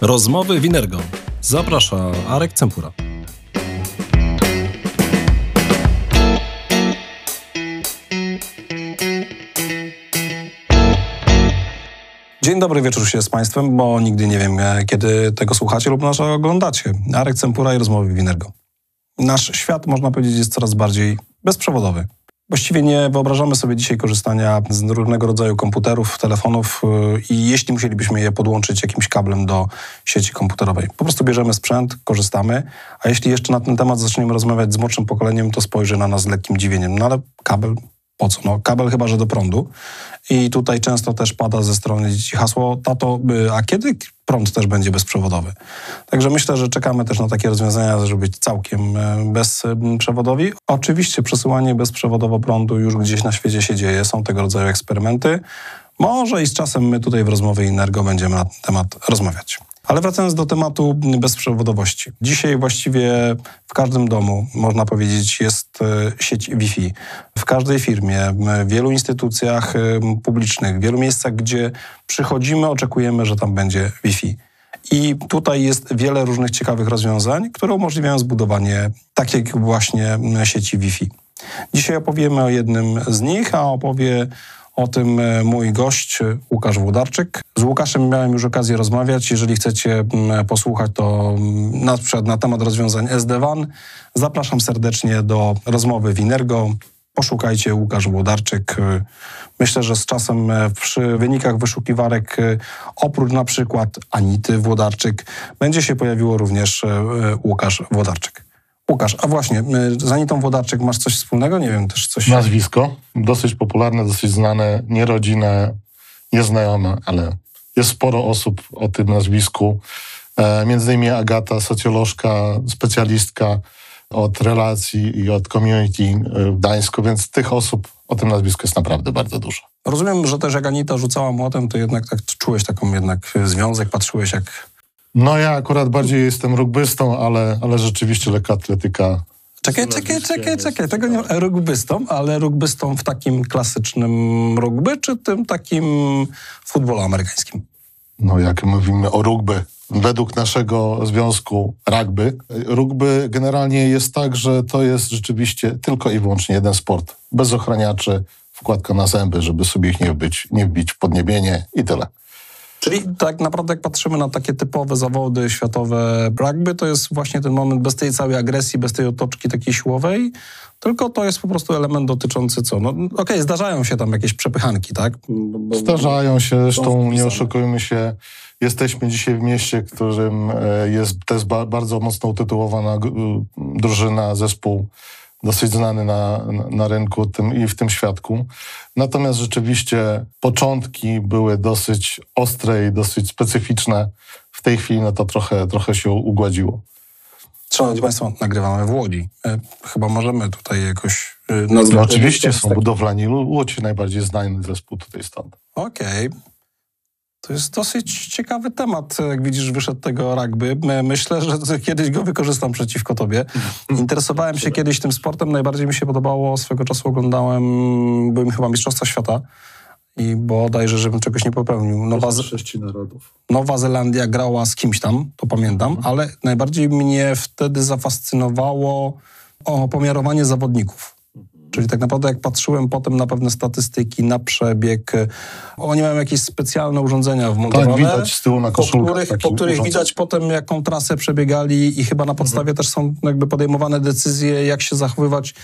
Rozmowy Winergo. Zaprasza Arek Cempura. Dzień dobry, wieczór się z Państwem, bo nigdy nie wiem, kiedy tego słuchacie lub nas oglądacie. Arek Cempura i Rozmowy Winergo. Nasz świat, można powiedzieć, jest coraz bardziej bezprzewodowy. Właściwie nie wyobrażamy sobie dzisiaj korzystania z różnego rodzaju komputerów, telefonów i jeśli musielibyśmy je podłączyć jakimś kablem do sieci komputerowej. Po prostu bierzemy sprzęt, korzystamy, a jeśli jeszcze na ten temat zaczniemy rozmawiać z młodszym pokoleniem, to spojrzy na nas z lekkim dziwieniem. No ale kabel, po co? No kabel chyba, że do prądu. I tutaj często też pada ze strony dzieci hasło, tato, a kiedy prąd też będzie bezprzewodowy? Także myślę, że czekamy też na takie rozwiązania, żeby być całkiem bezprzewodowi. Oczywiście przesyłanie bezprzewodowo prądu już gdzieś na świecie się dzieje, są tego rodzaju eksperymenty. Może i z czasem my tutaj w Rozmowie INNERGO będziemy na ten temat rozmawiać. Ale wracając do tematu bezprzewodowości. Dzisiaj właściwie w każdym domu, można powiedzieć, jest sieć Wi-Fi. W każdej firmie, w wielu instytucjach publicznych, w wielu miejscach, gdzie przychodzimy, oczekujemy, że tam będzie Wi-Fi. I tutaj jest wiele różnych ciekawych rozwiązań, które umożliwiają zbudowanie takiej właśnie sieci Wi-Fi. Dzisiaj opowiemy o jednym z nich, a opowie o tym mój gość Łukasz Włodarczyk. Z Łukaszem miałem już okazję rozmawiać. Jeżeli chcecie posłuchać, to na przykład na temat rozwiązań SD-WAN. Zapraszam serdecznie do Rozmowy Winergo. Poszukajcie Łukasz Włodarczyk. Myślę, że z czasem przy wynikach wyszukiwarek oprócz na przykład Anity Włodarczyk będzie się pojawiło również Łukasz Włodarczyk. Łukasz, a właśnie, z Anitą Włodarczyk masz coś wspólnego? Nie wiem, też coś... Nazwisko, dosyć popularne, dosyć znane, nie rodzinne, nieznajome, ale jest sporo osób o tym nazwisku. Między innymi Agata, socjolożka, specjalistka od relacji i od community w Gdańsku, więc tych osób o tym nazwisku jest naprawdę bardzo dużo. Rozumiem, że też jak Anita rzucała młotem, to jednak tak czułeś taką jednak związek, patrzyłeś jak... No ja akurat bardziej jestem rugbystą, ale rzeczywiście lekkoatletyka... Czekaj, tego nie... Rugbystą, ale rugbystą w takim klasycznym rugby, czy tym takim futbolu amerykańskim? No jak mówimy o rugby, według naszego związku rugby generalnie jest tak, że to jest rzeczywiście tylko i wyłącznie jeden sport. Bez ochraniaczy, wkładka na zęby, żeby sobie ich nie wbić w podniebienie i tyle. Czyli tak naprawdę jak patrzymy na takie typowe zawody światowe rugby, to jest właśnie ten moment bez tej całej agresji, bez tej otoczki takiej siłowej, tylko to jest po prostu element dotyczący co? No okej, zdarzają się tam jakieś przepychanki, tak? Zdarzają się, zresztą nie oszukujmy się, jesteśmy dzisiaj w mieście, w którym jest bardzo mocno utytułowana drużyna, zespół, dosyć znany na rynku tym, i w tym świadku. Natomiast rzeczywiście początki były dosyć ostre i dosyć specyficzne. W tej chwili no to trochę się ugładziło. Szanowni Państwo, nagrywamy w Łodzi. Chyba możemy tutaj jakoś... No oczywiście są budowlani. Łódź najbardziej znany zespół tutaj stąd. Okej. To jest dosyć ciekawy temat, jak widzisz, wyszedł tego rugby. Myślę, że kiedyś go wykorzystam przeciwko tobie. Interesowałem się kiedyś tym sportem, najbardziej mi się podobało. Swego czasu oglądałem, byłem chyba Mistrzostwa Świata i bodajże, żebym czegoś nie popełnił. Nowa Zelandia grała z kimś tam, to pamiętam, ale najbardziej mnie wtedy zafascynowało pomiarowanie zawodników. Czyli tak naprawdę jak patrzyłem potem na pewne statystyki, na przebieg, oni mają jakieś specjalne urządzenia wmontowane, tak, widać z tyłu na koszulkach, po których widać potem jaką trasę przebiegali i chyba na podstawie też są jakby podejmowane decyzje, jak się zachowywać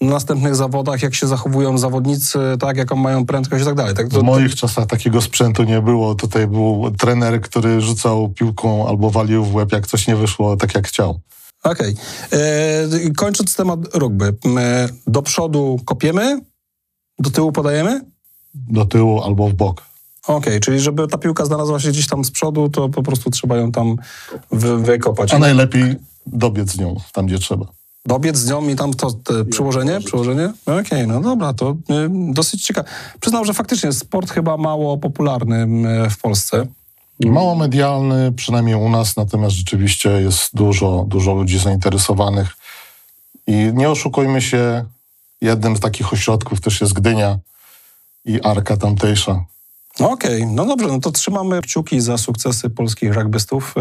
na następnych zawodach, jak się zachowują zawodnicy, tak, jaką mają prędkość i tak dalej. W moich czasach takiego sprzętu nie było. Tutaj był trener, który rzucał piłką albo walił w łeb, jak coś nie wyszło tak jak chciał. Okej. Kończąc temat rugby. Do przodu kopiemy? Do tyłu podajemy? Do tyłu albo w bok. Okej, czyli żeby ta piłka znalazła się gdzieś tam z przodu, to po prostu trzeba ją tam wykopać. A najlepiej dobiec z nią tam, gdzie trzeba. Dobiec z nią i tam to przyłożenie? Okej, no dobra, to dosyć ciekawe. Przyznam, że faktycznie sport chyba mało popularny w Polsce. Mało medialny, przynajmniej u nas, natomiast rzeczywiście jest dużo ludzi zainteresowanych. I nie oszukujmy się, jednym z takich ośrodków też jest Gdynia i Arka tamtejsza. Okej, no dobrze, no to trzymamy kciuki za sukcesy polskich rugbystów.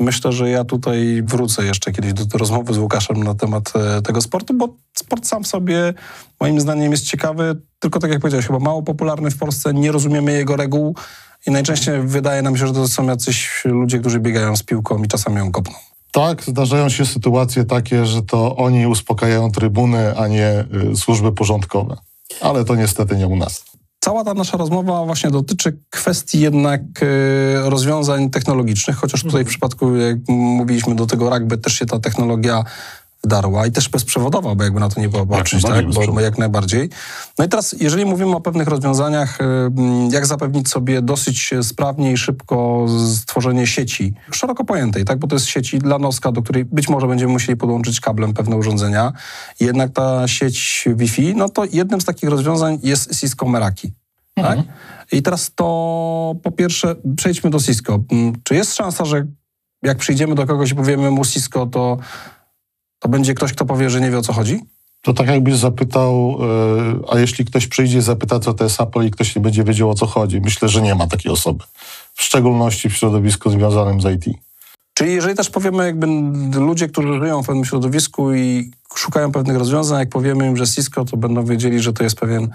Myślę, że ja tutaj wrócę jeszcze kiedyś do rozmowy z Łukaszem na temat tego sportu, bo sport sam sobie moim zdaniem jest ciekawy, tylko tak jak powiedziałeś, chyba mało popularny w Polsce, nie rozumiemy jego reguł i najczęściej wydaje nam się, że to są jacyś ludzie, którzy biegają z piłką i czasami ją kopną. Tak, zdarzają się sytuacje takie, że to oni uspokajają trybuny, a nie służby porządkowe. Ale to niestety nie u nas. Cała ta nasza rozmowa właśnie dotyczy kwestii jednak rozwiązań technologicznych, chociaż tutaj w przypadku, jak mówiliśmy, do tego rugby też się ta technologia wdarła i też bezprzewodowa, bo jakby na to nie było patrzeć, tak? Bo jak najbardziej. No i teraz, jeżeli mówimy o pewnych rozwiązaniach, jak zapewnić sobie dosyć sprawnie i szybko stworzenie sieci, szeroko pojętej, tak? Bo to jest sieci dla noska, do której być może będziemy musieli podłączyć kablem pewne urządzenia. Jednak ta sieć Wi-Fi, no to jednym z takich rozwiązań jest Cisco Meraki. Mhm. Tak? I teraz to po pierwsze przejdźmy do Cisco. Czy jest szansa, że jak przyjdziemy do kogoś i powiemy mu Cisco, to będzie ktoś, kto powie, że nie wie, o co chodzi? To tak jakbyś zapytał, a jeśli ktoś przyjdzie i zapyta, co to jest Apple i ktoś nie będzie wiedział, o co chodzi. Myślę, że nie ma takiej osoby. W szczególności w środowisku związanym z IT. Czyli jeżeli też powiemy, jakby ludzie, którzy żyją w pewnym środowisku i szukają pewnych rozwiązań, jak powiemy im, że Cisco, to będą wiedzieli, że to jest pewien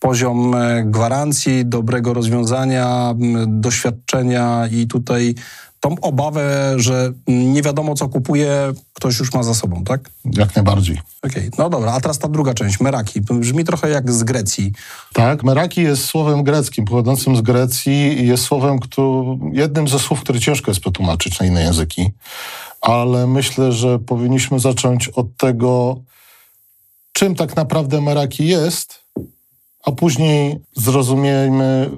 poziom gwarancji, dobrego rozwiązania, doświadczenia i tutaj tą obawę, że nie wiadomo, co kupuje, ktoś już ma za sobą, tak? Jak najbardziej. Okej, no dobra, a teraz ta druga część, Meraki. Brzmi trochę jak z Grecji. Tak, Meraki jest słowem greckim, pochodzącym z Grecji i jest słowem, jednym ze słów, które ciężko jest przetłumaczyć na inne języki, ale myślę, że powinniśmy zacząć od tego, czym tak naprawdę Meraki jest, a później zrozumiemy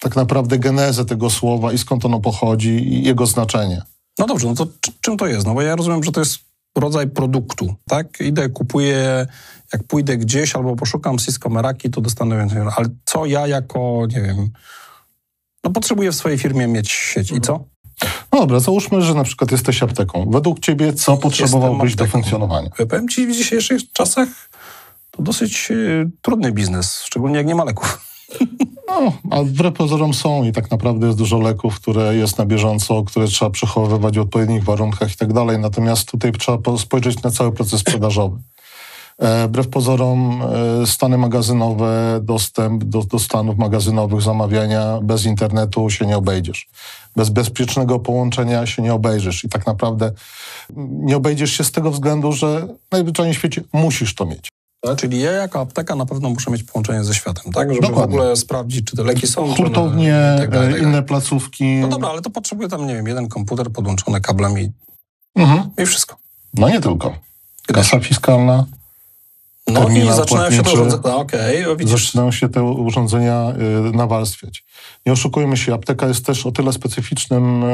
tak naprawdę genezę tego słowa i skąd ono pochodzi i jego znaczenie. No dobrze, no to czym to jest? No bo ja rozumiem, że to jest rodzaj produktu, tak? Idę, kupuję, jak pójdę gdzieś albo poszukam Cisco Meraki, to dostanę więcej. Ale co ja jako, nie wiem, no potrzebuję w swojej firmie mieć sieć i co? No dobra, załóżmy, że na przykład jesteś apteką. Według ciebie co potrzebowałbyś do funkcjonowania? Ja powiem ci, w dzisiejszych czasach to dosyć trudny biznes, szczególnie jak nie ma leków. No, a wbrew pozorom są i tak naprawdę jest dużo leków, które jest na bieżąco, które trzeba przechowywać w odpowiednich warunkach i tak dalej. Natomiast tutaj trzeba spojrzeć na cały proces sprzedażowy. Wbrew pozorom stany magazynowe, dostęp do stanów magazynowych, zamawiania, bez internetu się nie obejdziesz. Bez bezpiecznego połączenia się nie obejrzysz. I tak naprawdę nie obejdziesz się z tego względu, że najzwyczajniej w świecie musisz to mieć. Czyli ja jako apteka na pewno muszę mieć połączenie ze światem, tak? Żeby w ogóle sprawdzić, czy te leki są. Hurtownie, tak. Inne placówki. No dobra, ale to potrzebuję tam, nie wiem, jeden komputer podłączony kablem i wszystko. No nie tylko. Kasa fiskalna. No i zaczynają się te urządzenia. Zaczynają się te urządzenia nawarstwiać. Nie oszukujmy się, apteka jest też o tyle specyficznym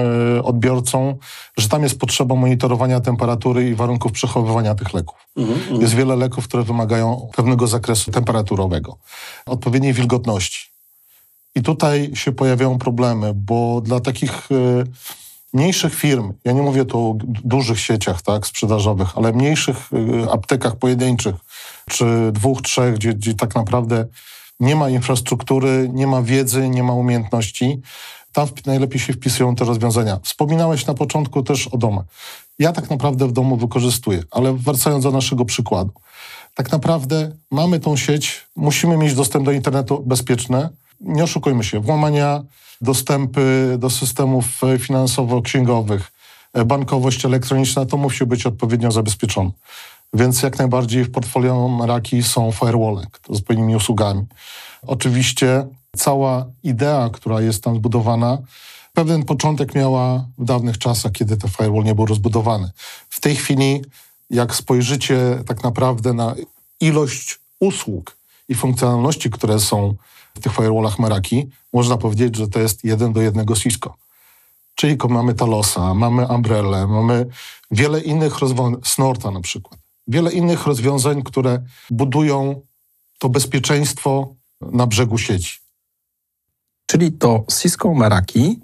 odbiorcą, że tam jest potrzeba monitorowania temperatury i warunków przechowywania tych leków. Jest wiele leków, które wymagają pewnego zakresu temperaturowego, odpowiedniej wilgotności. I tutaj się pojawiają problemy, bo dla takich mniejszych firm, ja nie mówię tu o dużych sieciach, tak, sprzedażowych, ale mniejszych aptekach pojedynczych, czy dwóch, trzech, gdzie tak naprawdę nie ma infrastruktury, nie ma wiedzy, nie ma umiejętności. Tam najlepiej się wpisują te rozwiązania. Wspominałeś na początku też o domach. Ja tak naprawdę w domu wykorzystuję, ale wracając do naszego przykładu. Tak naprawdę mamy tą sieć, musimy mieć dostęp do internetu bezpieczny. Nie oszukujmy się, włamania, dostępy do systemów finansowo-księgowych, bankowość elektroniczna, to musi być odpowiednio zabezpieczone. Więc jak najbardziej w portfolio Meraki są firewall z odpowiednimi usługami. Oczywiście cała idea, która jest tam zbudowana, pewien początek miała w dawnych czasach, kiedy ten firewall nie był rozbudowany. W tej chwili, jak spojrzycie tak naprawdę na ilość usług i funkcjonalności, które są w tych firewallach Meraki, można powiedzieć, że to jest 1 do 1 Cisco. Czyli mamy Talosa, mamy Umbrellę, mamy wiele innych rozwiązań, Snorta na przykład. Wiele innych rozwiązań, które budują to bezpieczeństwo na brzegu sieci. Czyli to Cisco Meraki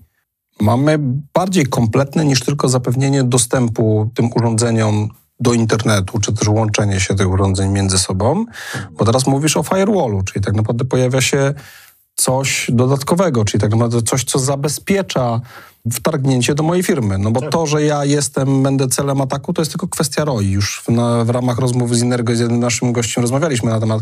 mamy bardziej kompletne niż tylko zapewnienie dostępu tym urządzeniom do internetu, czy też łączenie się tych urządzeń między sobą, bo teraz mówisz o firewallu, czyli tak naprawdę pojawia się coś dodatkowego, czyli tak naprawdę coś, co zabezpiecza wtargnięcie do mojej firmy. No bo to, że ja będę celem ataku, to jest tylko kwestia ROI. Już w ramach rozmowy z INNERGO z jednym naszym gościem rozmawialiśmy na temat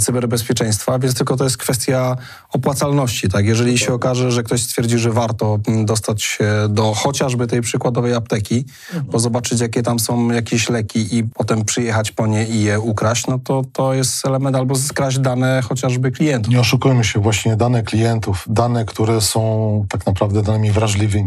cyberbezpieczeństwa, więc tylko to jest kwestia opłacalności. Tak? Jeżeli się okaże, że ktoś stwierdzi, że warto dostać się do chociażby tej przykładowej apteki, bo zobaczyć, jakie tam są jakieś leki i potem przyjechać po nie i je ukraść, no to jest element, albo skraść dane chociażby klientów. Nie oszukujmy się, właśnie dane klientów, dane, które są tak naprawdę danymi wrażliwymi,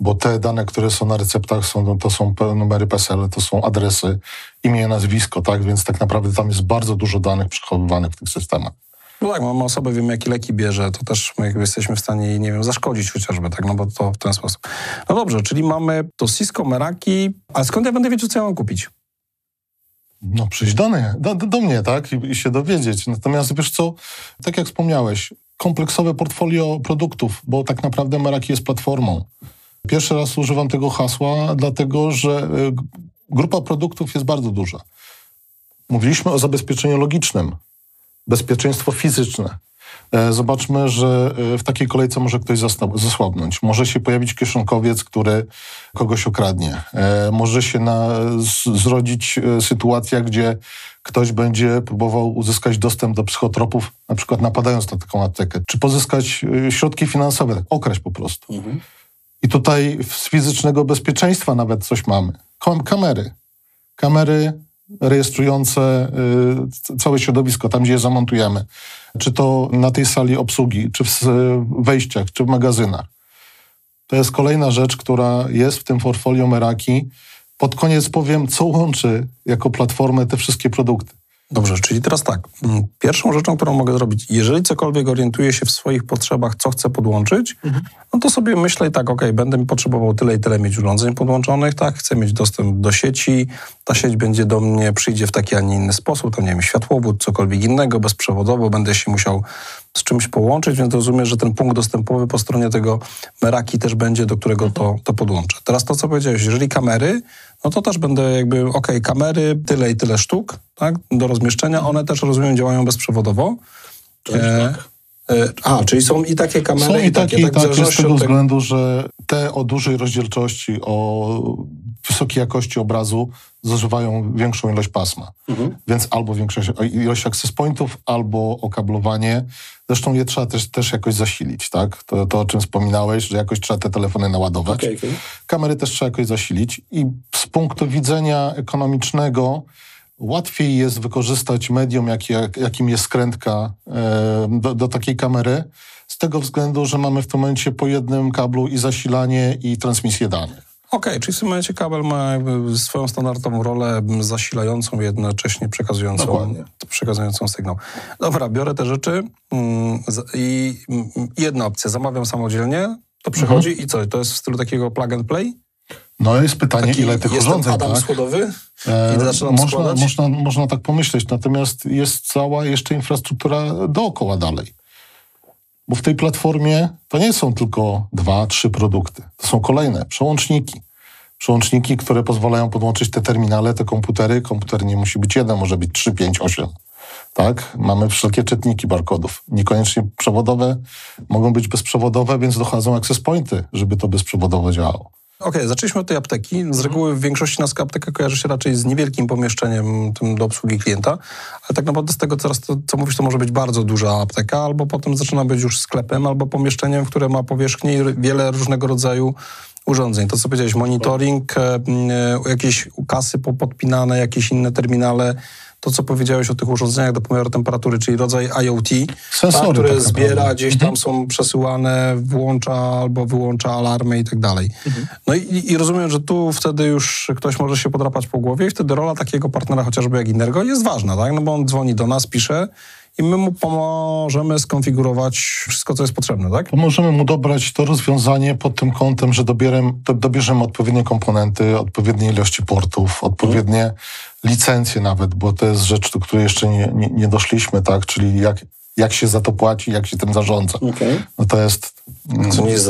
bo te dane, które są na receptach, to są numery PESEL, to są adresy, imię, nazwisko, tak? Więc tak naprawdę tam jest bardzo dużo danych przechowywanych w tych systemach. No tak, mamy osobę, wiemy, jakie leki bierze, to też my jakby jesteśmy w stanie jej, nie wiem, zaszkodzić chociażby, tak? No bo to w ten sposób. No dobrze, czyli mamy to Cisco, Meraki, ale skąd ja będę wiedział, co ja mam kupić? No przyjść do mnie, tak? I się dowiedzieć. Natomiast wiesz co, tak jak wspomniałeś, kompleksowe portfolio produktów, bo tak naprawdę Meraki jest platformą. Pierwszy raz używam tego hasła, dlatego że grupa produktów jest bardzo duża. Mówiliśmy o zabezpieczeniu logicznym, bezpieczeństwo fizyczne. Zobaczmy, że w takiej kolejce może ktoś zasłabnąć. Może się pojawić kieszonkowiec, który kogoś okradnie. Może się zrodzić sytuacja, gdzie ktoś będzie próbował uzyskać dostęp do psychotropów, na przykład napadając na taką aptekę, czy pozyskać środki finansowe, okraść po prostu. Mhm. I tutaj z fizycznego bezpieczeństwa nawet coś mamy. Kamery rejestrujące całe środowisko, tam gdzie je zamontujemy. Czy to na tej sali obsługi, czy w wejściach, czy w magazynach. To jest kolejna rzecz, która jest w tym portfolio Meraki. Pod koniec powiem, co łączy jako platformę te wszystkie produkty. Dobrze, czyli teraz tak. Pierwszą rzeczą, którą mogę zrobić, jeżeli cokolwiek orientuję się w swoich potrzebach, co chcę podłączyć, no to sobie myślę i tak, okej, będę mi potrzebował tyle i tyle mieć urządzeń podłączonych, tak, chcę mieć dostęp do sieci, ta sieć będzie do mnie, przyjdzie w taki, a nie inny sposób, tam nie wiem, światłowód, cokolwiek innego, bezprzewodowo, będę się musiał z czymś połączyć, więc rozumiem, że ten punkt dostępowy po stronie tego Meraki też będzie, do którego to podłączę. Teraz to, co powiedziałeś, jeżeli kamery, no to też będę jakby, kamery, tyle i tyle sztuk, tak, do rozmieszczenia, one też, rozumiem, działają bezprzewodowo. Czyli są i takie kamery, są i takie z tego względu, że te o dużej rozdzielczości, o wysokiej jakości obrazu zużywają większą ilość pasma. Więc albo większą ilość access pointów, albo okablowanie. Zresztą je trzeba też jakoś zasilić, tak? To, o czym wspominałeś, że jakoś trzeba te telefony naładować. Kamery też trzeba jakoś zasilić. I z punktu widzenia ekonomicznego łatwiej jest wykorzystać medium, jakim jest skrętka do takiej kamery, z tego względu, że mamy w tym momencie po jednym kablu i zasilanie, i transmisję danych. Czyli w tym momencie kabel ma swoją standardową rolę zasilającą, jednocześnie przekazującą sygnał. Dobra, biorę te rzeczy i jedna opcja, zamawiam samodzielnie, to przychodzi i co? To jest w stylu takiego plug and play? No jest pytanie, ile tych urządzeń, Adam Schodowy? I można tak pomyśleć, natomiast jest cała jeszcze infrastruktura dookoła dalej. Bo w tej platformie to nie są tylko 2-3 produkty. To są kolejne przełączniki. Przełączniki, które pozwalają podłączyć te terminale, te komputery. Komputer nie musi być jeden, może być 3, 5, 8. Tak? Mamy wszelkie czytniki barkodów. Niekoniecznie przewodowe, mogą być bezprzewodowe, więc dochodzą access pointy, żeby to bezprzewodowo działało. Zaczęliśmy od tej apteki. Z reguły w większości nas apteka kojarzy się raczej z niewielkim pomieszczeniem do obsługi klienta, ale tak naprawdę z tego, co mówisz, to może być bardzo duża apteka, albo potem zaczyna być już sklepem, albo pomieszczeniem, które ma powierzchnię i wiele różnego rodzaju urządzeń. To, co powiedziałeś, monitoring, jakieś kasy podpinane, jakieś inne terminale. To, co powiedziałeś o tych urządzeniach do pomiaru temperatury, czyli rodzaj IoT, które zbiera, gdzieś tam są przesyłane, włącza albo wyłącza alarmy i tak dalej. No i rozumiem, że tu wtedy już ktoś może się podrapać po głowie i wtedy rola takiego partnera chociażby jak INNERGO jest ważna, tak? No bo on dzwoni do nas, pisze i my mu pomożemy skonfigurować wszystko, co jest potrzebne, tak? Możemy mu dobrać to rozwiązanie pod tym kątem, że dobierzemy odpowiednie komponenty, odpowiednie ilości portów, odpowiednie licencje nawet, bo to jest rzecz, do której jeszcze nie doszliśmy, tak? Czyli jak się za to płaci, jak się tym zarządza. No to jest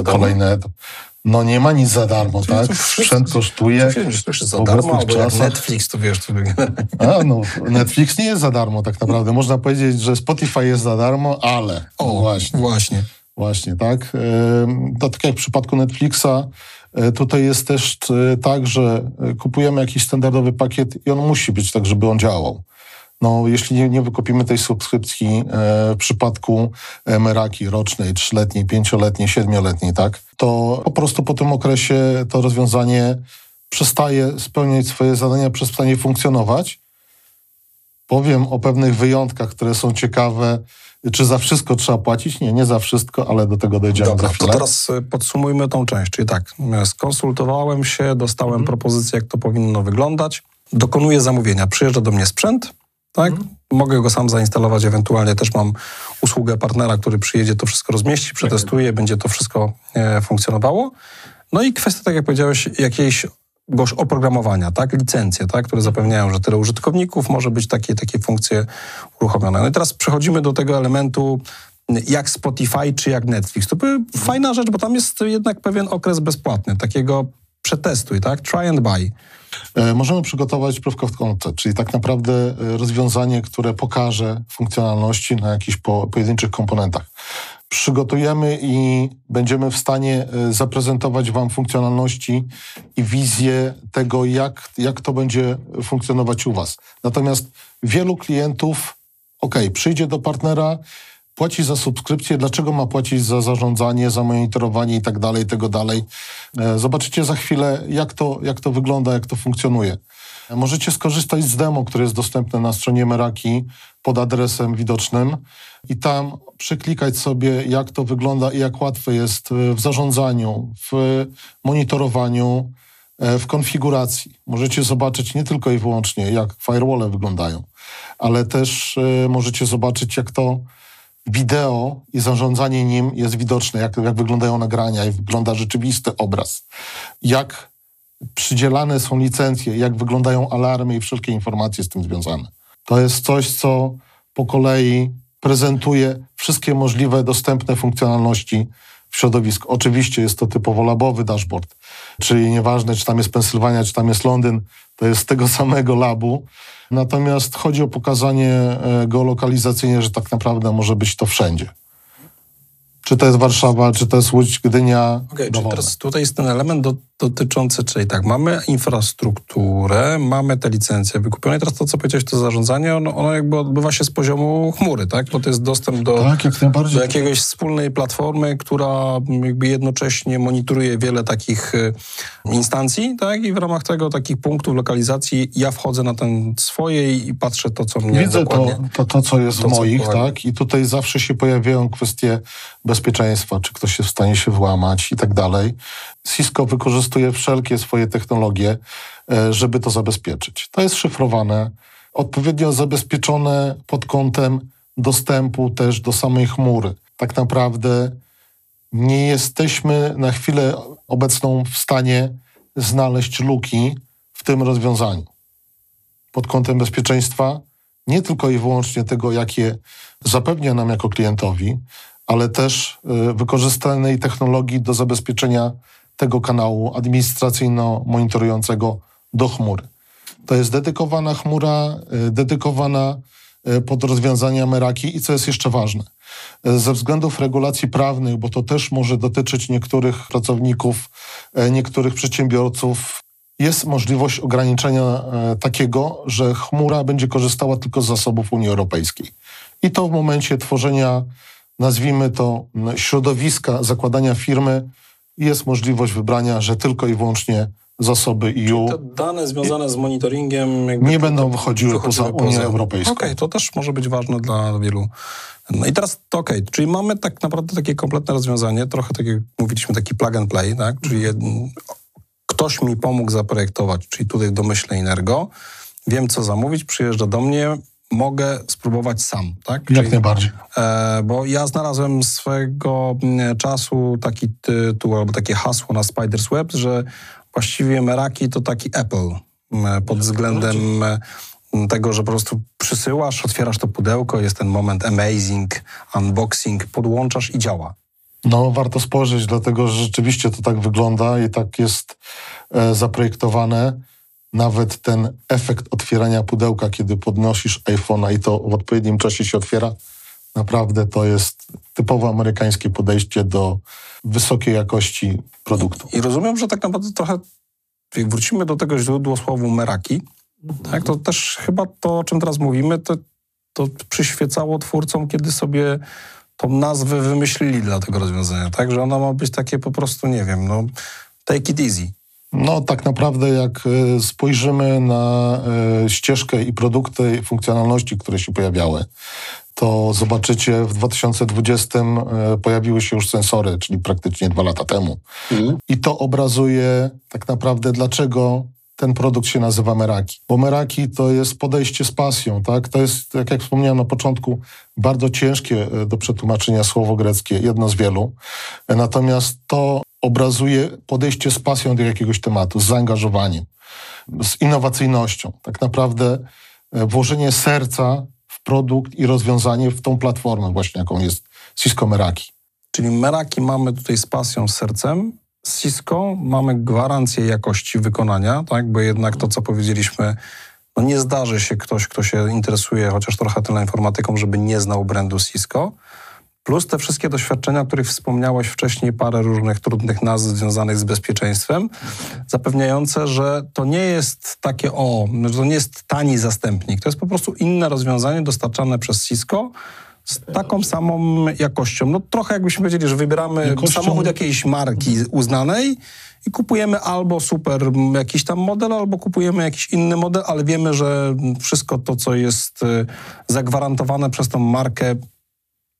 kolejny etap. No nie ma nic za darmo, czyli tak? Sprzęt kosztuje. Wiem, że to już jest za darmo, bo jak Netflix, to wiesz, to no, Netflix nie jest za darmo tak naprawdę. Można powiedzieć, że Spotify jest za darmo, ale... O, no właśnie, tak? To tak jak w przypadku Netflixa, tutaj jest też tak, że kupujemy jakiś standardowy pakiet i on musi być tak, żeby on działał. No, jeśli nie wykupimy tej subskrypcji w przypadku Meraki rocznej, 3-letniej, 5-letniej, 7-letniej, tak, to po prostu po tym okresie to rozwiązanie przestaje spełniać swoje zadania, przestanie funkcjonować. Powiem o pewnych wyjątkach, które są ciekawe. Czy za wszystko trzeba płacić? Nie za wszystko, ale do tego dojdziemy. Dobra, to teraz podsumujmy tą część. Czyli tak, skonsultowałem się, dostałem propozycję, jak to powinno wyglądać. Dokonuję zamówienia, przyjeżdża do mnie sprzęt, tak? Mogę go sam zainstalować, ewentualnie też mam usługę partnera, który przyjedzie, to wszystko rozmieści, przetestuje, będzie to wszystko funkcjonowało. No i kwestia, tak jak powiedziałeś, jakiegoś oprogramowania, tak? Licencje, tak? Które zapewniają, że tyle użytkowników może być takie funkcje uruchomione. No i teraz przechodzimy do tego elementu jak Spotify czy jak Netflix. To była fajna rzecz, bo tam jest jednak pewien okres bezpłatny, takiego przetestuj, tak? Try and buy. Możemy przygotować proof of concept, czyli tak naprawdę rozwiązanie, które pokaże funkcjonalności na jakichś pojedynczych komponentach. Przygotujemy i będziemy w stanie zaprezentować Wam funkcjonalności i wizję tego, jak to będzie funkcjonować u Was. Natomiast wielu klientów, przyjdzie do partnera, płaci za subskrypcję, dlaczego ma płacić za zarządzanie, za monitorowanie i tak dalej, tego dalej. Zobaczycie za chwilę, jak to wygląda, jak to funkcjonuje. Możecie skorzystać z demo, które jest dostępne na stronie Meraki pod adresem widocznym i tam przyklikać sobie, jak to wygląda i jak łatwe jest w zarządzaniu, w monitorowaniu, w konfiguracji. Możecie zobaczyć nie tylko i wyłącznie, jak firewall'e wyglądają, ale też możecie zobaczyć, jak to wideo i zarządzanie nim jest widoczne, jak wyglądają nagrania, jak wygląda rzeczywisty obraz, jak przydzielane są licencje, jak wyglądają alarmy i wszelkie informacje z tym związane. To jest coś, co po kolei prezentuje wszystkie możliwe dostępne funkcjonalności w środowisku. Oczywiście jest to typowo labowy dashboard, czyli nieważne, czy tam jest Pensylwania, czy tam jest Londyn, to jest z tego samego labu. Natomiast chodzi o pokazanie geolokalizacyjnie, że tak naprawdę może być to wszędzie. Czy to jest Warszawa, czy to jest Łódź, Gdynia. Czyli teraz tutaj jest ten element dotyczący, czyli tak, mamy infrastrukturę, mamy te licencje wykupione i teraz to, co powiedziałeś, to zarządzanie, ono jakby odbywa się z poziomu chmury, tak? Bo to jest dostęp do jakiegoś wspólnej platformy, która jakby jednocześnie monitoruje wiele takich instancji, tak? I w ramach tego takich punktów lokalizacji ja wchodzę na ten swoje i patrzę to, co mnie dokładnie... Widzę to, co jest w moich, tak? I tutaj zawsze się pojawiają kwestie bezpieczeństwa, czy ktoś jest w stanie się włamać i tak dalej. Cisco wykorzystuje wszelkie swoje technologie, żeby to zabezpieczyć. To jest szyfrowane, odpowiednio zabezpieczone pod kątem dostępu też do samej chmury. Tak naprawdę nie jesteśmy na chwilę obecną w stanie znaleźć luki w tym rozwiązaniu. Pod kątem bezpieczeństwa, nie tylko i wyłącznie tego, jakie zapewnia nam jako klientowi, ale też wykorzystanej technologii do zabezpieczenia tego kanału administracyjno-monitorującego do chmury. To jest dedykowana chmura, dedykowana pod rozwiązania Meraki i co jest jeszcze ważne, ze względów regulacji prawnych, bo to też może dotyczyć niektórych pracowników, niektórych przedsiębiorców, jest możliwość ograniczenia takiego, że chmura będzie korzystała tylko z zasobów Unii Europejskiej. I to w momencie tworzenia, nazwijmy to, środowiska, zakładania firmy, jest możliwość wybrania, że tylko i wyłącznie zasoby EU. Te dane związane z monitoringiem... nie będą wychodziły poza Unię Europejską. To też może być ważne dla wielu. No i teraz to czyli mamy tak naprawdę takie kompletne rozwiązanie, trochę tak jak mówiliśmy, taki plug and play, tak? Czyli ktoś mi pomógł zaprojektować, czyli tutaj w domyśle INNERGO, wiem co zamówić, przyjeżdża do mnie, mogę spróbować sam, tak? Jak najbardziej. Bo ja znalazłem swego czasu taki tytuł albo takie hasło na Spider's Web, że właściwie Meraki to taki Apple pod względem tego, że po prostu przysyłasz, otwierasz to pudełko, jest ten moment amazing, unboxing, podłączasz i działa. No, warto spojrzeć, dlatego że rzeczywiście to tak wygląda i tak jest zaprojektowane. Nawet ten efekt otwierania pudełka, kiedy podnosisz iPhone'a i to w odpowiednim czasie się otwiera, naprawdę to jest typowo amerykańskie podejście do wysokiej jakości produktu. I rozumiem, że tak naprawdę trochę, jak wrócimy do tego źródłosłowu Meraki, tak, to też chyba to, o czym teraz mówimy, to przyświecało twórcom, kiedy sobie tą nazwę wymyślili dla tego rozwiązania, tak? Że ona ma być takie po prostu, nie wiem, no take it easy. No tak naprawdę jak spojrzymy na ścieżkę i produkty, i funkcjonalności, które się pojawiały, to zobaczycie, w 2020 pojawiły się już sensory, czyli praktycznie 2 lata temu. I to obrazuje tak naprawdę, dlaczego ten produkt się nazywa Meraki. Bo Meraki to jest podejście z pasją, tak? To jest, tak jak wspomniałem na początku, bardzo ciężkie do przetłumaczenia słowo greckie, jedno z wielu. Natomiast to obrazuje podejście z pasją do jakiegoś tematu, z zaangażowaniem, z innowacyjnością. Tak naprawdę włożenie serca w produkt i rozwiązanie w tą platformę właśnie, jaką jest Cisco Meraki. Czyli Meraki mamy tutaj z pasją, z sercem. Z Cisco mamy gwarancję jakości wykonania, tak? Bo jednak to, co powiedzieliśmy, no nie zdarzy się ktoś, kto się interesuje chociaż trochę teleinformatyką, żeby nie znał brandu Cisco. Plus te wszystkie doświadczenia, o których wspomniałeś wcześniej, parę różnych trudnych nazw związanych z bezpieczeństwem, zapewniające, że to nie jest takie że to nie jest tani zastępnik. To jest po prostu inne rozwiązanie dostarczane przez Cisco z taką samą jakością. No trochę jakbyśmy powiedzieli, że wybieramy samochód jakiejś marki uznanej i kupujemy albo super jakiś tam model, albo kupujemy jakiś inny model, ale wiemy, że wszystko to, co jest zagwarantowane przez tą markę,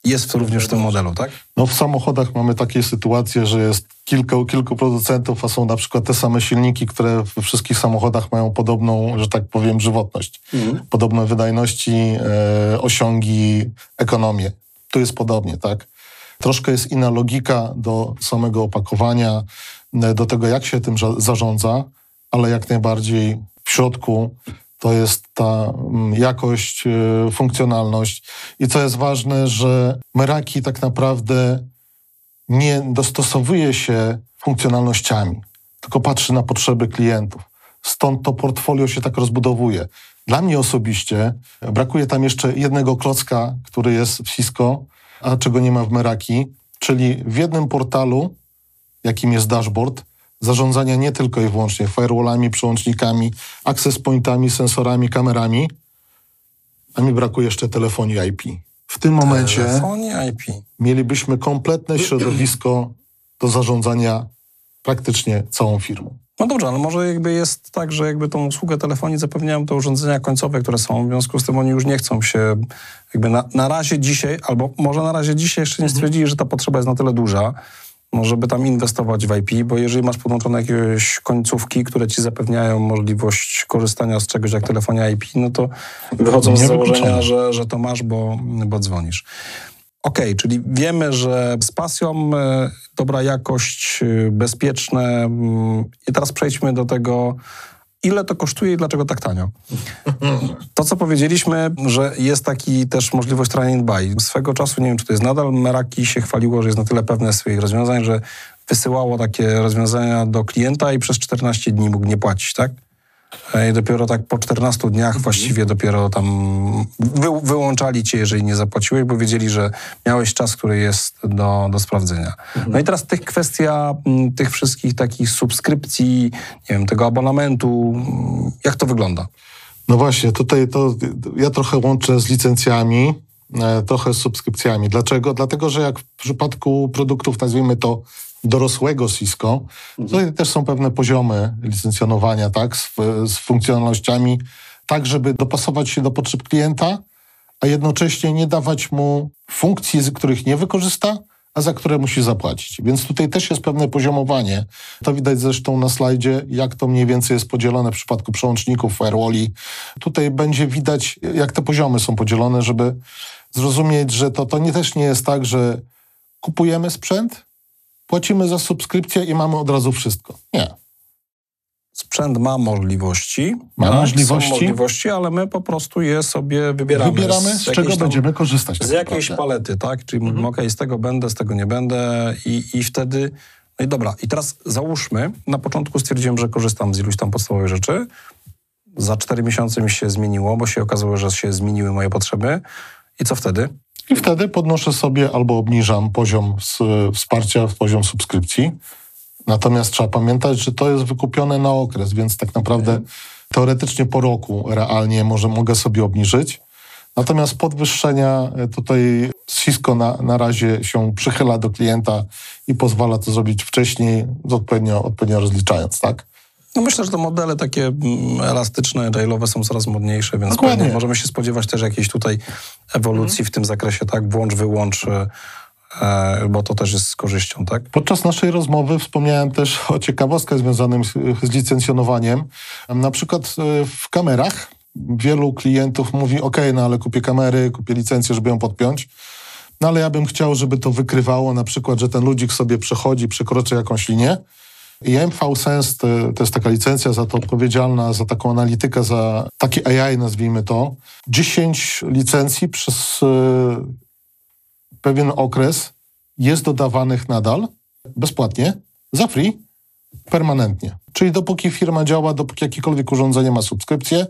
jest również w tym modelu, tak? No w samochodach mamy takie sytuacje, że jest kilku producentów, a są na przykład te same silniki, które we wszystkich samochodach mają podobną, że tak powiem, żywotność. Podobne wydajności, osiągi, ekonomię. Tu jest podobnie, tak? Troszkę jest inna logika do samego opakowania, do tego, jak się tym zarządza, ale jak najbardziej w środku to jest ta jakość, funkcjonalność. I co jest ważne, że Meraki tak naprawdę nie dostosowuje się funkcjonalnościami, tylko patrzy na potrzeby klientów. Stąd to portfolio się tak rozbudowuje. Dla mnie osobiście brakuje tam jeszcze jednego klocka, który jest w Cisco, a czego nie ma w Meraki, czyli w jednym portalu, jakim jest dashboard, zarządzania nie tylko i wyłącznie firewallami, przełącznikami, access pointami, sensorami, kamerami, a mi brakuje jeszcze telefonii IP. W tym momencie mielibyśmy kompletne środowisko do zarządzania praktycznie całą firmą. No dobrze, ale może jakby jest tak, że jakby tą usługę telefonii zapewniają te urządzenia końcowe, które są, w związku z tym oni już nie chcą się jakby na razie dzisiaj, albo może na razie dzisiaj jeszcze nie stwierdzili, że ta potrzeba jest na tyle duża, żeby tam inwestować w IP, bo jeżeli masz podłączone jakieś końcówki, które ci zapewniają możliwość korzystania z czegoś jak telefonia IP, no to wychodzą z założenia, że to masz, bo dzwonisz. Okej, czyli wiemy, że z pasją, dobra jakość, bezpieczne. I teraz przejdźmy do tego, ile to kosztuje i dlaczego tak tanio. To, co powiedzieliśmy, że jest taki też możliwość try and buy. Swego czasu, nie wiem, czy to jest nadal, Meraki się chwaliło, że jest na tyle pewne swoich rozwiązań, że wysyłało takie rozwiązania do klienta i przez 14 dni mógł nie płacić, tak? I dopiero tak po 14 dniach właściwie dopiero tam wyłączali cię, jeżeli nie zapłaciłeś, bo wiedzieli, że miałeś czas, który jest do sprawdzenia. No i teraz kwestia tych wszystkich takich subskrypcji, nie wiem, tego abonamentu, jak to wygląda? No właśnie, tutaj to ja trochę łączę z licencjami, trochę z subskrypcjami. Dlaczego? Dlatego, że jak w przypadku produktów, nazwijmy to, dorosłego Cisco, to też są pewne poziomy licencjonowania, tak, z funkcjonalnościami, tak, żeby dopasować się do potrzeb klienta, a jednocześnie nie dawać mu funkcji, z których nie wykorzysta, a za które musi zapłacić. Więc tutaj też jest pewne poziomowanie. To widać zresztą na slajdzie, jak to mniej więcej jest podzielone w przypadku przełączników, firewalli. Tutaj będzie widać, jak te poziomy są podzielone, żeby zrozumieć, że to też nie jest tak, że kupujemy sprzęt, płacimy za subskrypcję i mamy od razu wszystko. Nie. sprzęt ma możliwości. Są możliwości, ale my po prostu je sobie wybieramy. Wybieramy, z czego będziemy korzystać. Z jakiejś palety, tak? Czyli mówimy, okej, z tego będę, z tego nie będę i wtedy... No i dobra, i teraz załóżmy, na początku stwierdziłem, że korzystam z iluś tam podstawowych rzeczy. Za 4 miesiące mi się zmieniło, bo się okazało, że się zmieniły moje potrzeby. I co wtedy? I wtedy podnoszę sobie albo obniżam poziom wsparcia, poziom subskrypcji. Natomiast trzeba pamiętać, że to jest wykupione na okres, więc tak naprawdę teoretycznie po roku realnie mogę sobie obniżyć. Natomiast podwyższenia tutaj Cisco na razie się przychyla do klienta i pozwala to zrobić wcześniej, odpowiednio rozliczając, tak? No myślę, że te modele takie elastyczne, jailowe są coraz modniejsze, więc pewnie możemy się spodziewać też jakiejś tutaj ewolucji w tym zakresie, tak? Włącz, wyłącz, bo to też jest z korzyścią, tak? Podczas naszej rozmowy wspomniałem też o ciekawostkach związanych z licencjonowaniem. Na przykład w kamerach wielu klientów mówi, okej, no ale kupię kamery, kupię licencję, żeby ją podpiąć, no ale ja bym chciał, żeby to wykrywało na przykład, że ten ludzik sobie przekroczy jakąś linię. I MV Sense, to jest taka licencja za to odpowiedzialna, za taką analitykę, za taki AI, nazwijmy to. 10 licencji przez pewien okres jest dodawanych nadal, bezpłatnie, za free, permanentnie. Czyli dopóki firma działa, dopóki jakiekolwiek urządzenie ma subskrypcję,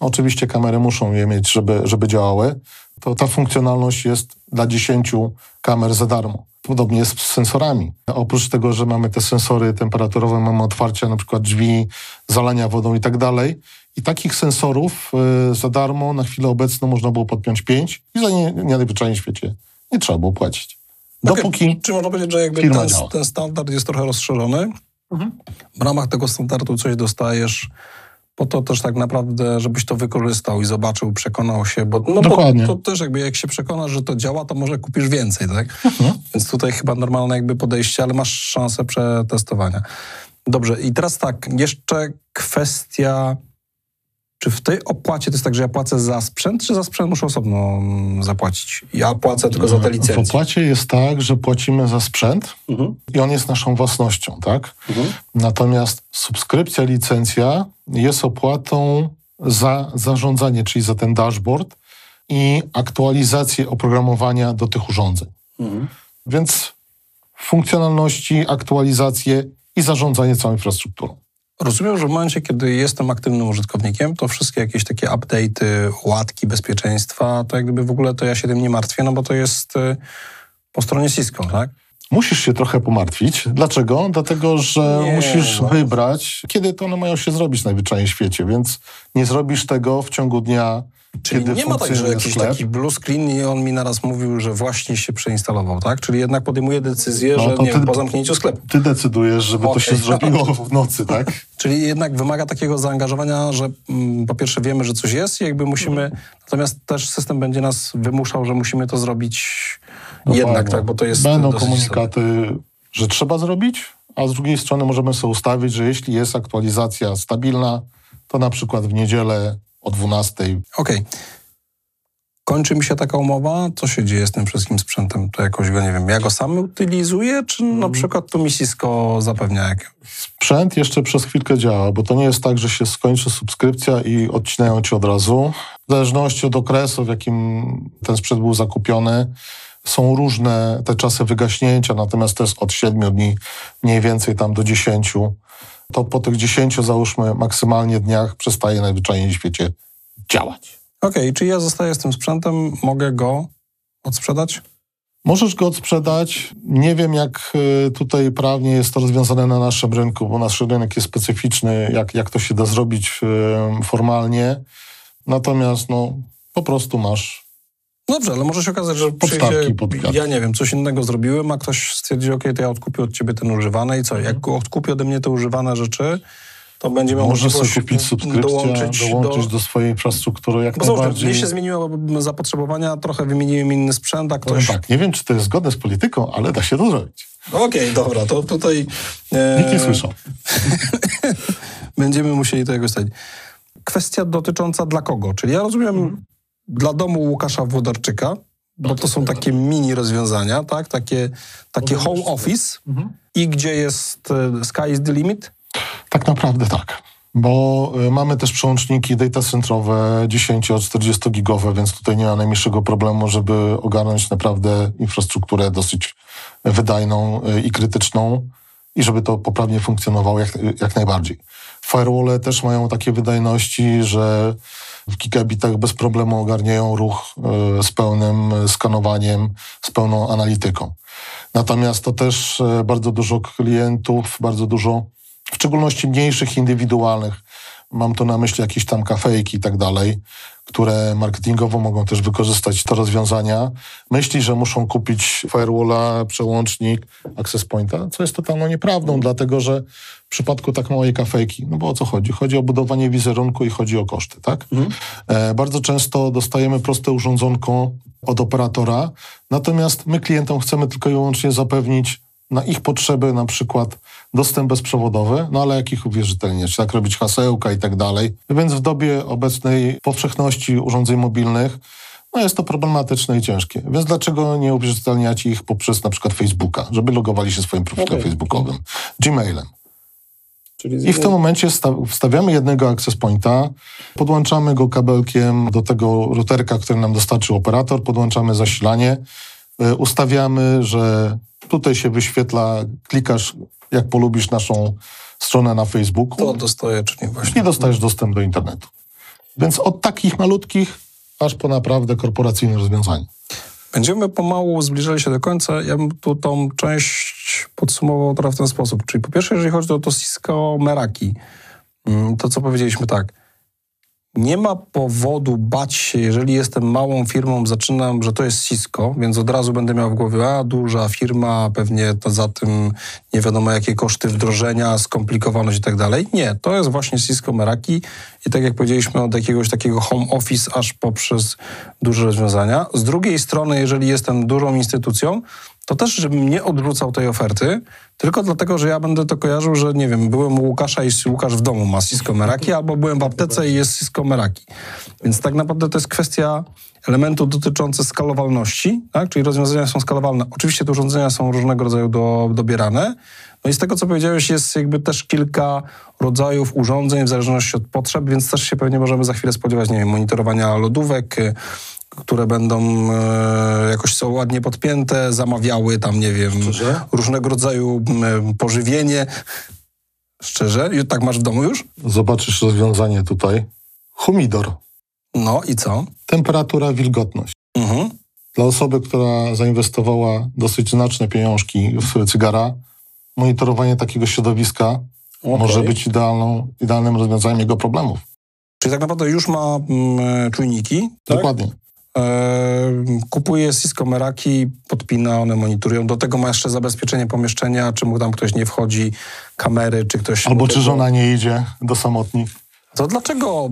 oczywiście kamery muszą je mieć, żeby działały, to ta funkcjonalność jest dla 10 kamer za darmo. Podobnie jest z sensorami. Oprócz tego, że mamy te sensory temperaturowe, mamy otwarcia na przykład drzwi, zalania wodą i tak dalej. I takich sensorów za darmo na chwilę obecną można było podpiąć 5 i za nie najwyższej w świecie nie trzeba było płacić. Dopóki czy można powiedzieć, że jakby ten standard jest trochę rozszerzony? W ramach tego standardu coś dostajesz po to też tak naprawdę, żebyś to wykorzystał i zobaczył, przekonał się, bo to też jakby jak się przekonasz, że to działa, to może kupisz więcej, tak? Więc tutaj chyba normalne jakby podejście, ale masz szansę przetestowania. Dobrze, i teraz tak, jeszcze kwestia, czy w tej opłacie to jest tak, że ja płacę za sprzęt, czy za sprzęt muszę osobno zapłacić? Ja płacę tylko za te licencje. W opłacie jest tak, że płacimy za sprzęt i on jest naszą własnością, tak? Natomiast subskrypcja, licencja jest opłatą za zarządzanie, czyli za ten dashboard i aktualizację oprogramowania do tych urządzeń. Więc funkcjonalności, aktualizacje i zarządzanie całą infrastrukturą. Rozumiem, że w momencie, kiedy jestem aktywnym użytkownikiem, to wszystkie jakieś takie update'y, łatki bezpieczeństwa, to jakby w ogóle to ja się tym nie martwię, no bo to jest po stronie Cisco, tak? Musisz się trochę pomartwić. Dlaczego? Dlatego, że musisz wybrać, kiedy to one mają się zrobić najwyczajniej w świecie, więc nie zrobisz tego w ciągu dnia. Czyli nie ma tak, że jakiś taki blue screen i on mi naraz mówił, że właśnie się przeinstalował, tak? Czyli jednak podejmuje decyzję, że nie wiem, po zamknięciu sklepu. Ty decydujesz, żeby to się zrobiło w nocy, tak? Czyli jednak wymaga takiego zaangażowania, że po pierwsze wiemy, że coś jest i jakby musimy... Natomiast też system będzie nas wymuszał, że musimy to zrobić jednak, tak? Bo to jest... Będą komunikaty, że trzeba zrobić, a z drugiej strony możemy sobie ustawić, że jeśli jest aktualizacja stabilna, to na przykład w niedzielę o 12. Okej. Kończy mi się taka umowa. Co się dzieje z tym wszystkim sprzętem? To jakoś go, nie wiem, ja go sam utylizuję, czy na przykład to mi Cisco zapewnia jak? Sprzęt jeszcze przez chwilkę działa, bo to nie jest tak, że się skończy subskrypcja i odcinają cię od razu. W zależności od okresu, w jakim ten sprzęt był zakupiony, są różne te czasy wygaśnięcia, natomiast to jest od 7 dni mniej więcej tam do 10. To po tych 10, załóżmy, maksymalnie dniach przestaje najzwyczajniej w świecie działać. Okej, czyli ja zostaję z tym sprzętem, mogę go odsprzedać? Możesz go odsprzedać. Nie wiem, jak tutaj prawnie jest to rozwiązane na naszym rynku, bo nasz rynek jest specyficzny, jak to się da zrobić formalnie. Natomiast po prostu masz... Dobrze, ale może się okazać, że przyjdzie, ja nie wiem, coś innego zrobiłem, a ktoś stwierdzi, okej, to ja odkupię od ciebie ten używany i co? Jak go odkupię ode mnie te używane rzeczy, to będzie miał możliwość kupić subskrypcję, dołączyć do swojej infrastruktury jak najbardziej. Mnie się zmieniło zapotrzebowania, trochę wymieniłem inny sprzęt, a ktoś... No tak, nie wiem, czy to jest zgodne z polityką, ale da się to zrobić. Okej, dobra, to tutaj... Nikt nie słyszał. Będziemy musieli to jakoś stać. Kwestia dotycząca dla kogo, czyli ja rozumiem... Dla domu Łukasza Włodarczyka, bo to są takie mini rozwiązania, tak? Takie home office i gdzie jest sky is the limit? Tak naprawdę tak. bo mamy też przełączniki datacentrowe 10-40 gigowe, więc tutaj nie ma najmniejszego problemu, żeby ogarnąć naprawdę infrastrukturę dosyć wydajną i krytyczną i żeby to poprawnie funkcjonowało jak najbardziej. Firewall też mają takie wydajności, że w gigabitach bez problemu ogarniają ruch z pełnym skanowaniem, z pełną analityką. Natomiast to też bardzo dużo klientów, bardzo dużo, w szczególności mniejszych, indywidualnych, mam tu na myśli jakieś tam kafejki i tak dalej, które marketingowo mogą też wykorzystać te rozwiązania. Myśli, że muszą kupić firewalla, przełącznik, access pointa, co jest totalną nieprawdą, dlatego że w przypadku tak małej kafejki, no bo o co chodzi? Chodzi o budowanie wizerunku i chodzi o koszty, tak? Mhm. Bardzo często dostajemy proste urządzonko od operatora, natomiast my klientom chcemy tylko i wyłącznie zapewnić na ich potrzeby na przykład dostęp bezprzewodowy, no ale jak ich uwierzytelniać, jak robić hasełka i tak dalej. Więc w dobie obecnej powszechności urządzeń mobilnych no jest to problematyczne i ciężkie. Więc dlaczego nie uwierzytelniać ich poprzez na przykład Facebooka, żeby logowali się swoim profilem facebookowym, Gmailem. I w tym momencie wstawiamy jednego access pointa, podłączamy go kabelkiem do tego routerka, który nam dostarczył operator, podłączamy zasilanie, ustawiamy, że tutaj się wyświetla, klikasz, jak polubisz naszą stronę na Facebooku. To dostajecznie właśnie. I dostajesz dostęp do internetu. Więc od takich malutkich, aż po naprawdę korporacyjne rozwiązanie. Będziemy pomału zbliżali się do końca. Ja bym tu tą część podsumował teraz w ten sposób. Czyli po pierwsze, jeżeli chodzi o to Cisco Meraki, to co powiedzieliśmy tak. Nie ma powodu bać się, jeżeli jestem małą firmą, zaczynam, że to jest Cisco, więc od razu będę miał w głowie, a duża firma, pewnie to za tym nie wiadomo jakie koszty wdrożenia, skomplikowaność i tak dalej. Nie, to jest właśnie Cisco Meraki i tak jak powiedzieliśmy, od jakiegoś takiego home office aż poprzez duże rozwiązania. Z drugiej strony, jeżeli jestem dużą instytucją, to też, żebym nie odrzucał tej oferty, tylko dlatego, że ja będę to kojarzył, że nie wiem, byłem u Łukasza i Łukasz w domu ma Cisco Meraki, albo byłem w aptece i jest Cisco Meraki. Więc tak naprawdę to jest kwestia elementu dotyczące skalowalności, tak? Czyli rozwiązania są skalowalne. Oczywiście te urządzenia są różnego rodzaju dobierane. No i z tego, co powiedziałeś, jest jakby też kilka rodzajów urządzeń w zależności od potrzeb, więc też się pewnie możemy za chwilę spodziewać, nie wiem, monitorowania lodówek, które będą jakoś są ładnie podpięte, zamawiały tam, nie wiem, szczerze? Różnego rodzaju pożywienie. Szczerze? Tak masz w domu już? Zobaczysz rozwiązanie tutaj. Humidor. No i co? Temperatura, wilgotność. Mhm. Dla osoby, która zainwestowała dosyć znaczne pieniążki w cygara, monitorowanie takiego środowiska może być idealnym rozwiązaniem jego problemów. Czyli tak naprawdę już ma czujniki? Tak? Dokładnie. Kupuje Cisco Meraki, podpina, one monitorują. Do tego ma jeszcze zabezpieczenie pomieszczenia, czy mu tam ktoś nie wchodzi, kamery, czy ktoś... Albo czy żona nie idzie do samotni. To dlaczego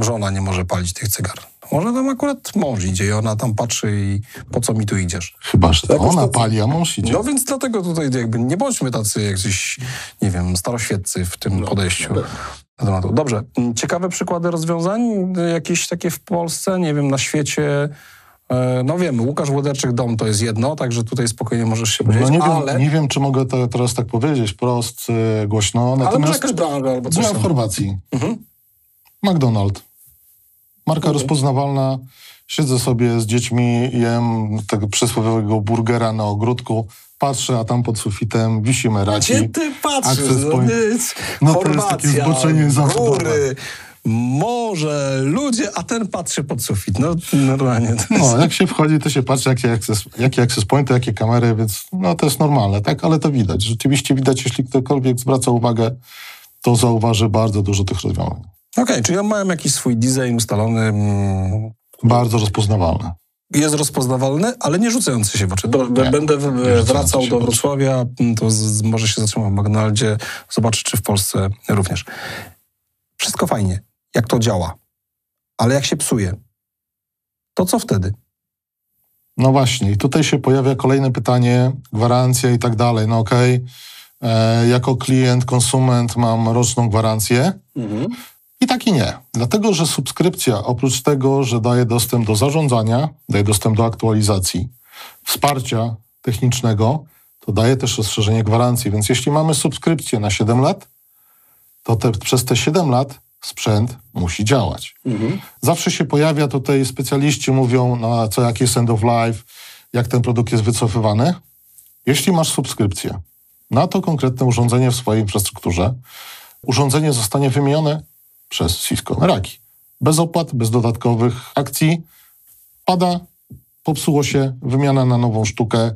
żona nie może palić tych cygar? Może tam akurat mąż idzie i ona tam patrzy i po co mi tu idziesz? Chyba, że tak, ona pali, a mąż idzie. No więc dlatego tutaj jakby nie bądźmy tacy jakieś, nie wiem, staroświeccy w tym podejściu. Dobrze, ciekawe przykłady rozwiązań, jakieś takie w Polsce, nie wiem, na świecie, no wiemy, Łukasz Włodarczyk dom to jest jedno, także tutaj spokojnie możesz się powiedzieć, no nie wiem, czy mogę to teraz tak powiedzieć, prost, głośno. Ale może jakaś branża albo coś tam. W Chorwacji. Mhm. McDonald's. Marka rozpoznawalna, siedzę sobie z dziećmi, jem tego przysłowiowego burgera na ogródku, patrzę, a tam pod sufitem wisi Meraki. Gdzie ty patrzysz? No to jest takie zboczenie zawodowe. Morze, ludzie, a ten patrzy pod sufit. No normalnie. No, jak się wchodzi, to się patrzy, jakie access pointy, jakie kamery, więc no to jest normalne, tak? Ale to widać. Rzeczywiście widać, jeśli ktokolwiek zwraca uwagę, to zauważy bardzo dużo tych rozwiązań. Okej, czyli ja mam jakiś swój design ustalony. Bardzo rozpoznawalny. Jest rozpoznawalny, ale nie rzucający się w oczy. Będę wracał do Wrocławia, to może się zatrzymam w Magnaldzie, zobaczę, czy w Polsce również. Wszystko fajnie, jak to działa, ale jak się psuje, to co wtedy? No właśnie, i tutaj się pojawia kolejne pytanie, gwarancja i tak dalej. No okej, jako klient, konsument mam roczną gwarancję, i tak i nie. Dlatego, że subskrypcja oprócz tego, że daje dostęp do zarządzania, daje dostęp do aktualizacji, wsparcia technicznego, to daje też rozszerzenie gwarancji. Więc jeśli mamy subskrypcję na 7 lat, to przez te 7 lat sprzęt musi działać. Mhm. Zawsze się pojawia, tutaj specjaliści mówią, no a co, jaki jest end of life, jak ten produkt jest wycofywany. Jeśli masz subskrypcję na to konkretne urządzenie w swojej infrastrukturze, urządzenie zostanie wymienione przez Cisco Meraki. Bez opłat, bez dodatkowych akcji. Pada, popsuło się, wymiana na nową sztukę,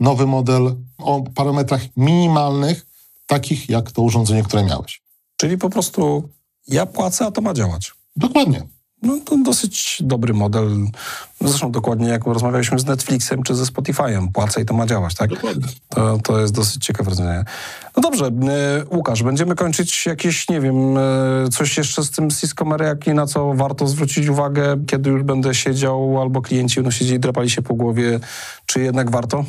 nowy model o parametrach minimalnych, takich jak to urządzenie, które miałeś. Czyli po prostu ja płacę, a to ma działać. Dokładnie. No to dosyć dobry model. Zresztą dokładnie jak rozmawialiśmy z Netflixem czy ze Spotify'em. Płacę i to ma działać, tak? Dokładnie. To jest dosyć ciekawe rozwiązanie. No dobrze, Łukasz, będziemy kończyć jakieś, nie wiem, coś jeszcze z tym Cisco Meraki, na co warto zwrócić uwagę, kiedy już będę siedział, albo klienci będą siedzieli i drapali się po głowie. Czy jednak warto?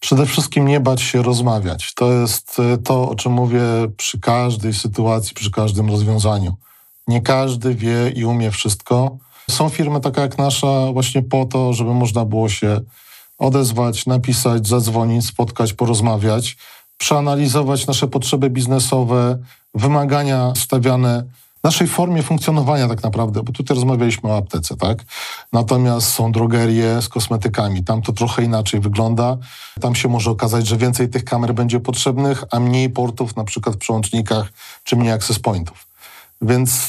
Przede wszystkim nie bać się rozmawiać. To jest to, o czym mówię przy każdej sytuacji, przy każdym rozwiązaniu. Nie każdy wie i umie wszystko. Są firmy takie jak nasza właśnie po to, żeby można było się odezwać, napisać, zadzwonić, spotkać, porozmawiać, przeanalizować nasze potrzeby biznesowe, wymagania stawiane naszej formie funkcjonowania tak naprawdę, bo tutaj rozmawialiśmy o aptece, tak? Natomiast są drogerie z kosmetykami, tam to trochę inaczej wygląda. Tam się może okazać, że więcej tych kamer będzie potrzebnych, a mniej portów na przykład w przełącznikach czy mniej access pointów. Więc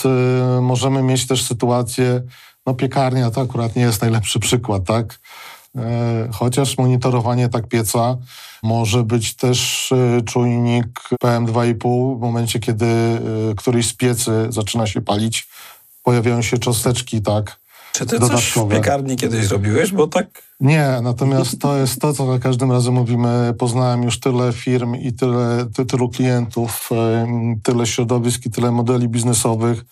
możemy mieć też sytuację, no piekarnia to akurat nie jest najlepszy przykład, tak? Chociaż monitorowanie tak pieca może być też czujnik PM2,5 w momencie, kiedy któryś z piecy zaczyna się palić, pojawiają się cząsteczki, tak? Czy ty dodatkowe. Coś w piekarni kiedyś robiłeś, bo tak? Nie, natomiast to jest to, co za każdym razem mówimy. Poznałem już tyle firm i tylu klientów, tyle środowisk i tyle modeli biznesowych,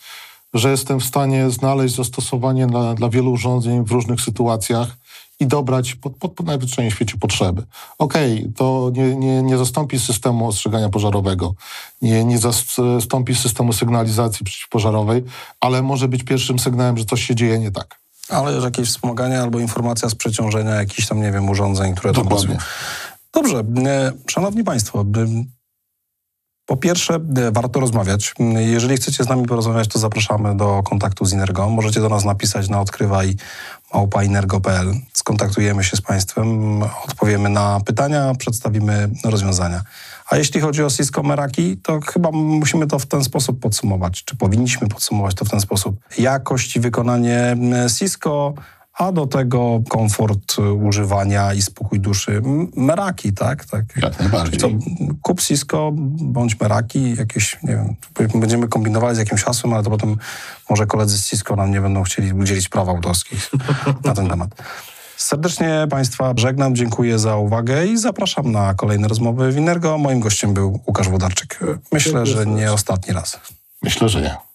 że jestem w stanie znaleźć zastosowanie dla wielu urządzeń w różnych sytuacjach i dobrać pod najwyższej w świecie potrzeby. Okej, to nie zastąpi systemu ostrzegania pożarowego, nie zastąpi systemu sygnalizacji przeciwpożarowej, ale może być pierwszym sygnałem, że coś się dzieje nie tak. Ale już jakieś wspomaganie albo informacja z przeciążenia jakichś tam, nie wiem, urządzeń, które to pracują. Dobrze, szanowni państwo, po pierwsze, warto rozmawiać. Jeżeli chcecie z nami porozmawiać, to zapraszamy do kontaktu z INNERGO. Możecie do nas napisać na odkrywaj@innergo.pl. Skontaktujemy się z państwem, odpowiemy na pytania, przedstawimy rozwiązania. A jeśli chodzi o Cisco Meraki, to chyba musimy to w ten sposób podsumować, czy powinniśmy podsumować to w ten sposób. Jakość i wykonanie Cisco, a do tego komfort używania i spokój duszy. Meraki, tak? Tak, jak najbardziej. To kup Cisco bądź Meraki, jakieś, nie wiem, będziemy kombinowali z jakimś hasłem, ale to potem może koledzy z Cisco nam nie będą chcieli udzielić praw autorskich na ten temat. Serdecznie państwa żegnam, dziękuję za uwagę i zapraszam na kolejne rozmowy w INNERGO. Moim gościem był Łukasz Włodarczyk. Myślę, że nie ostatni raz. Myślę, że nie.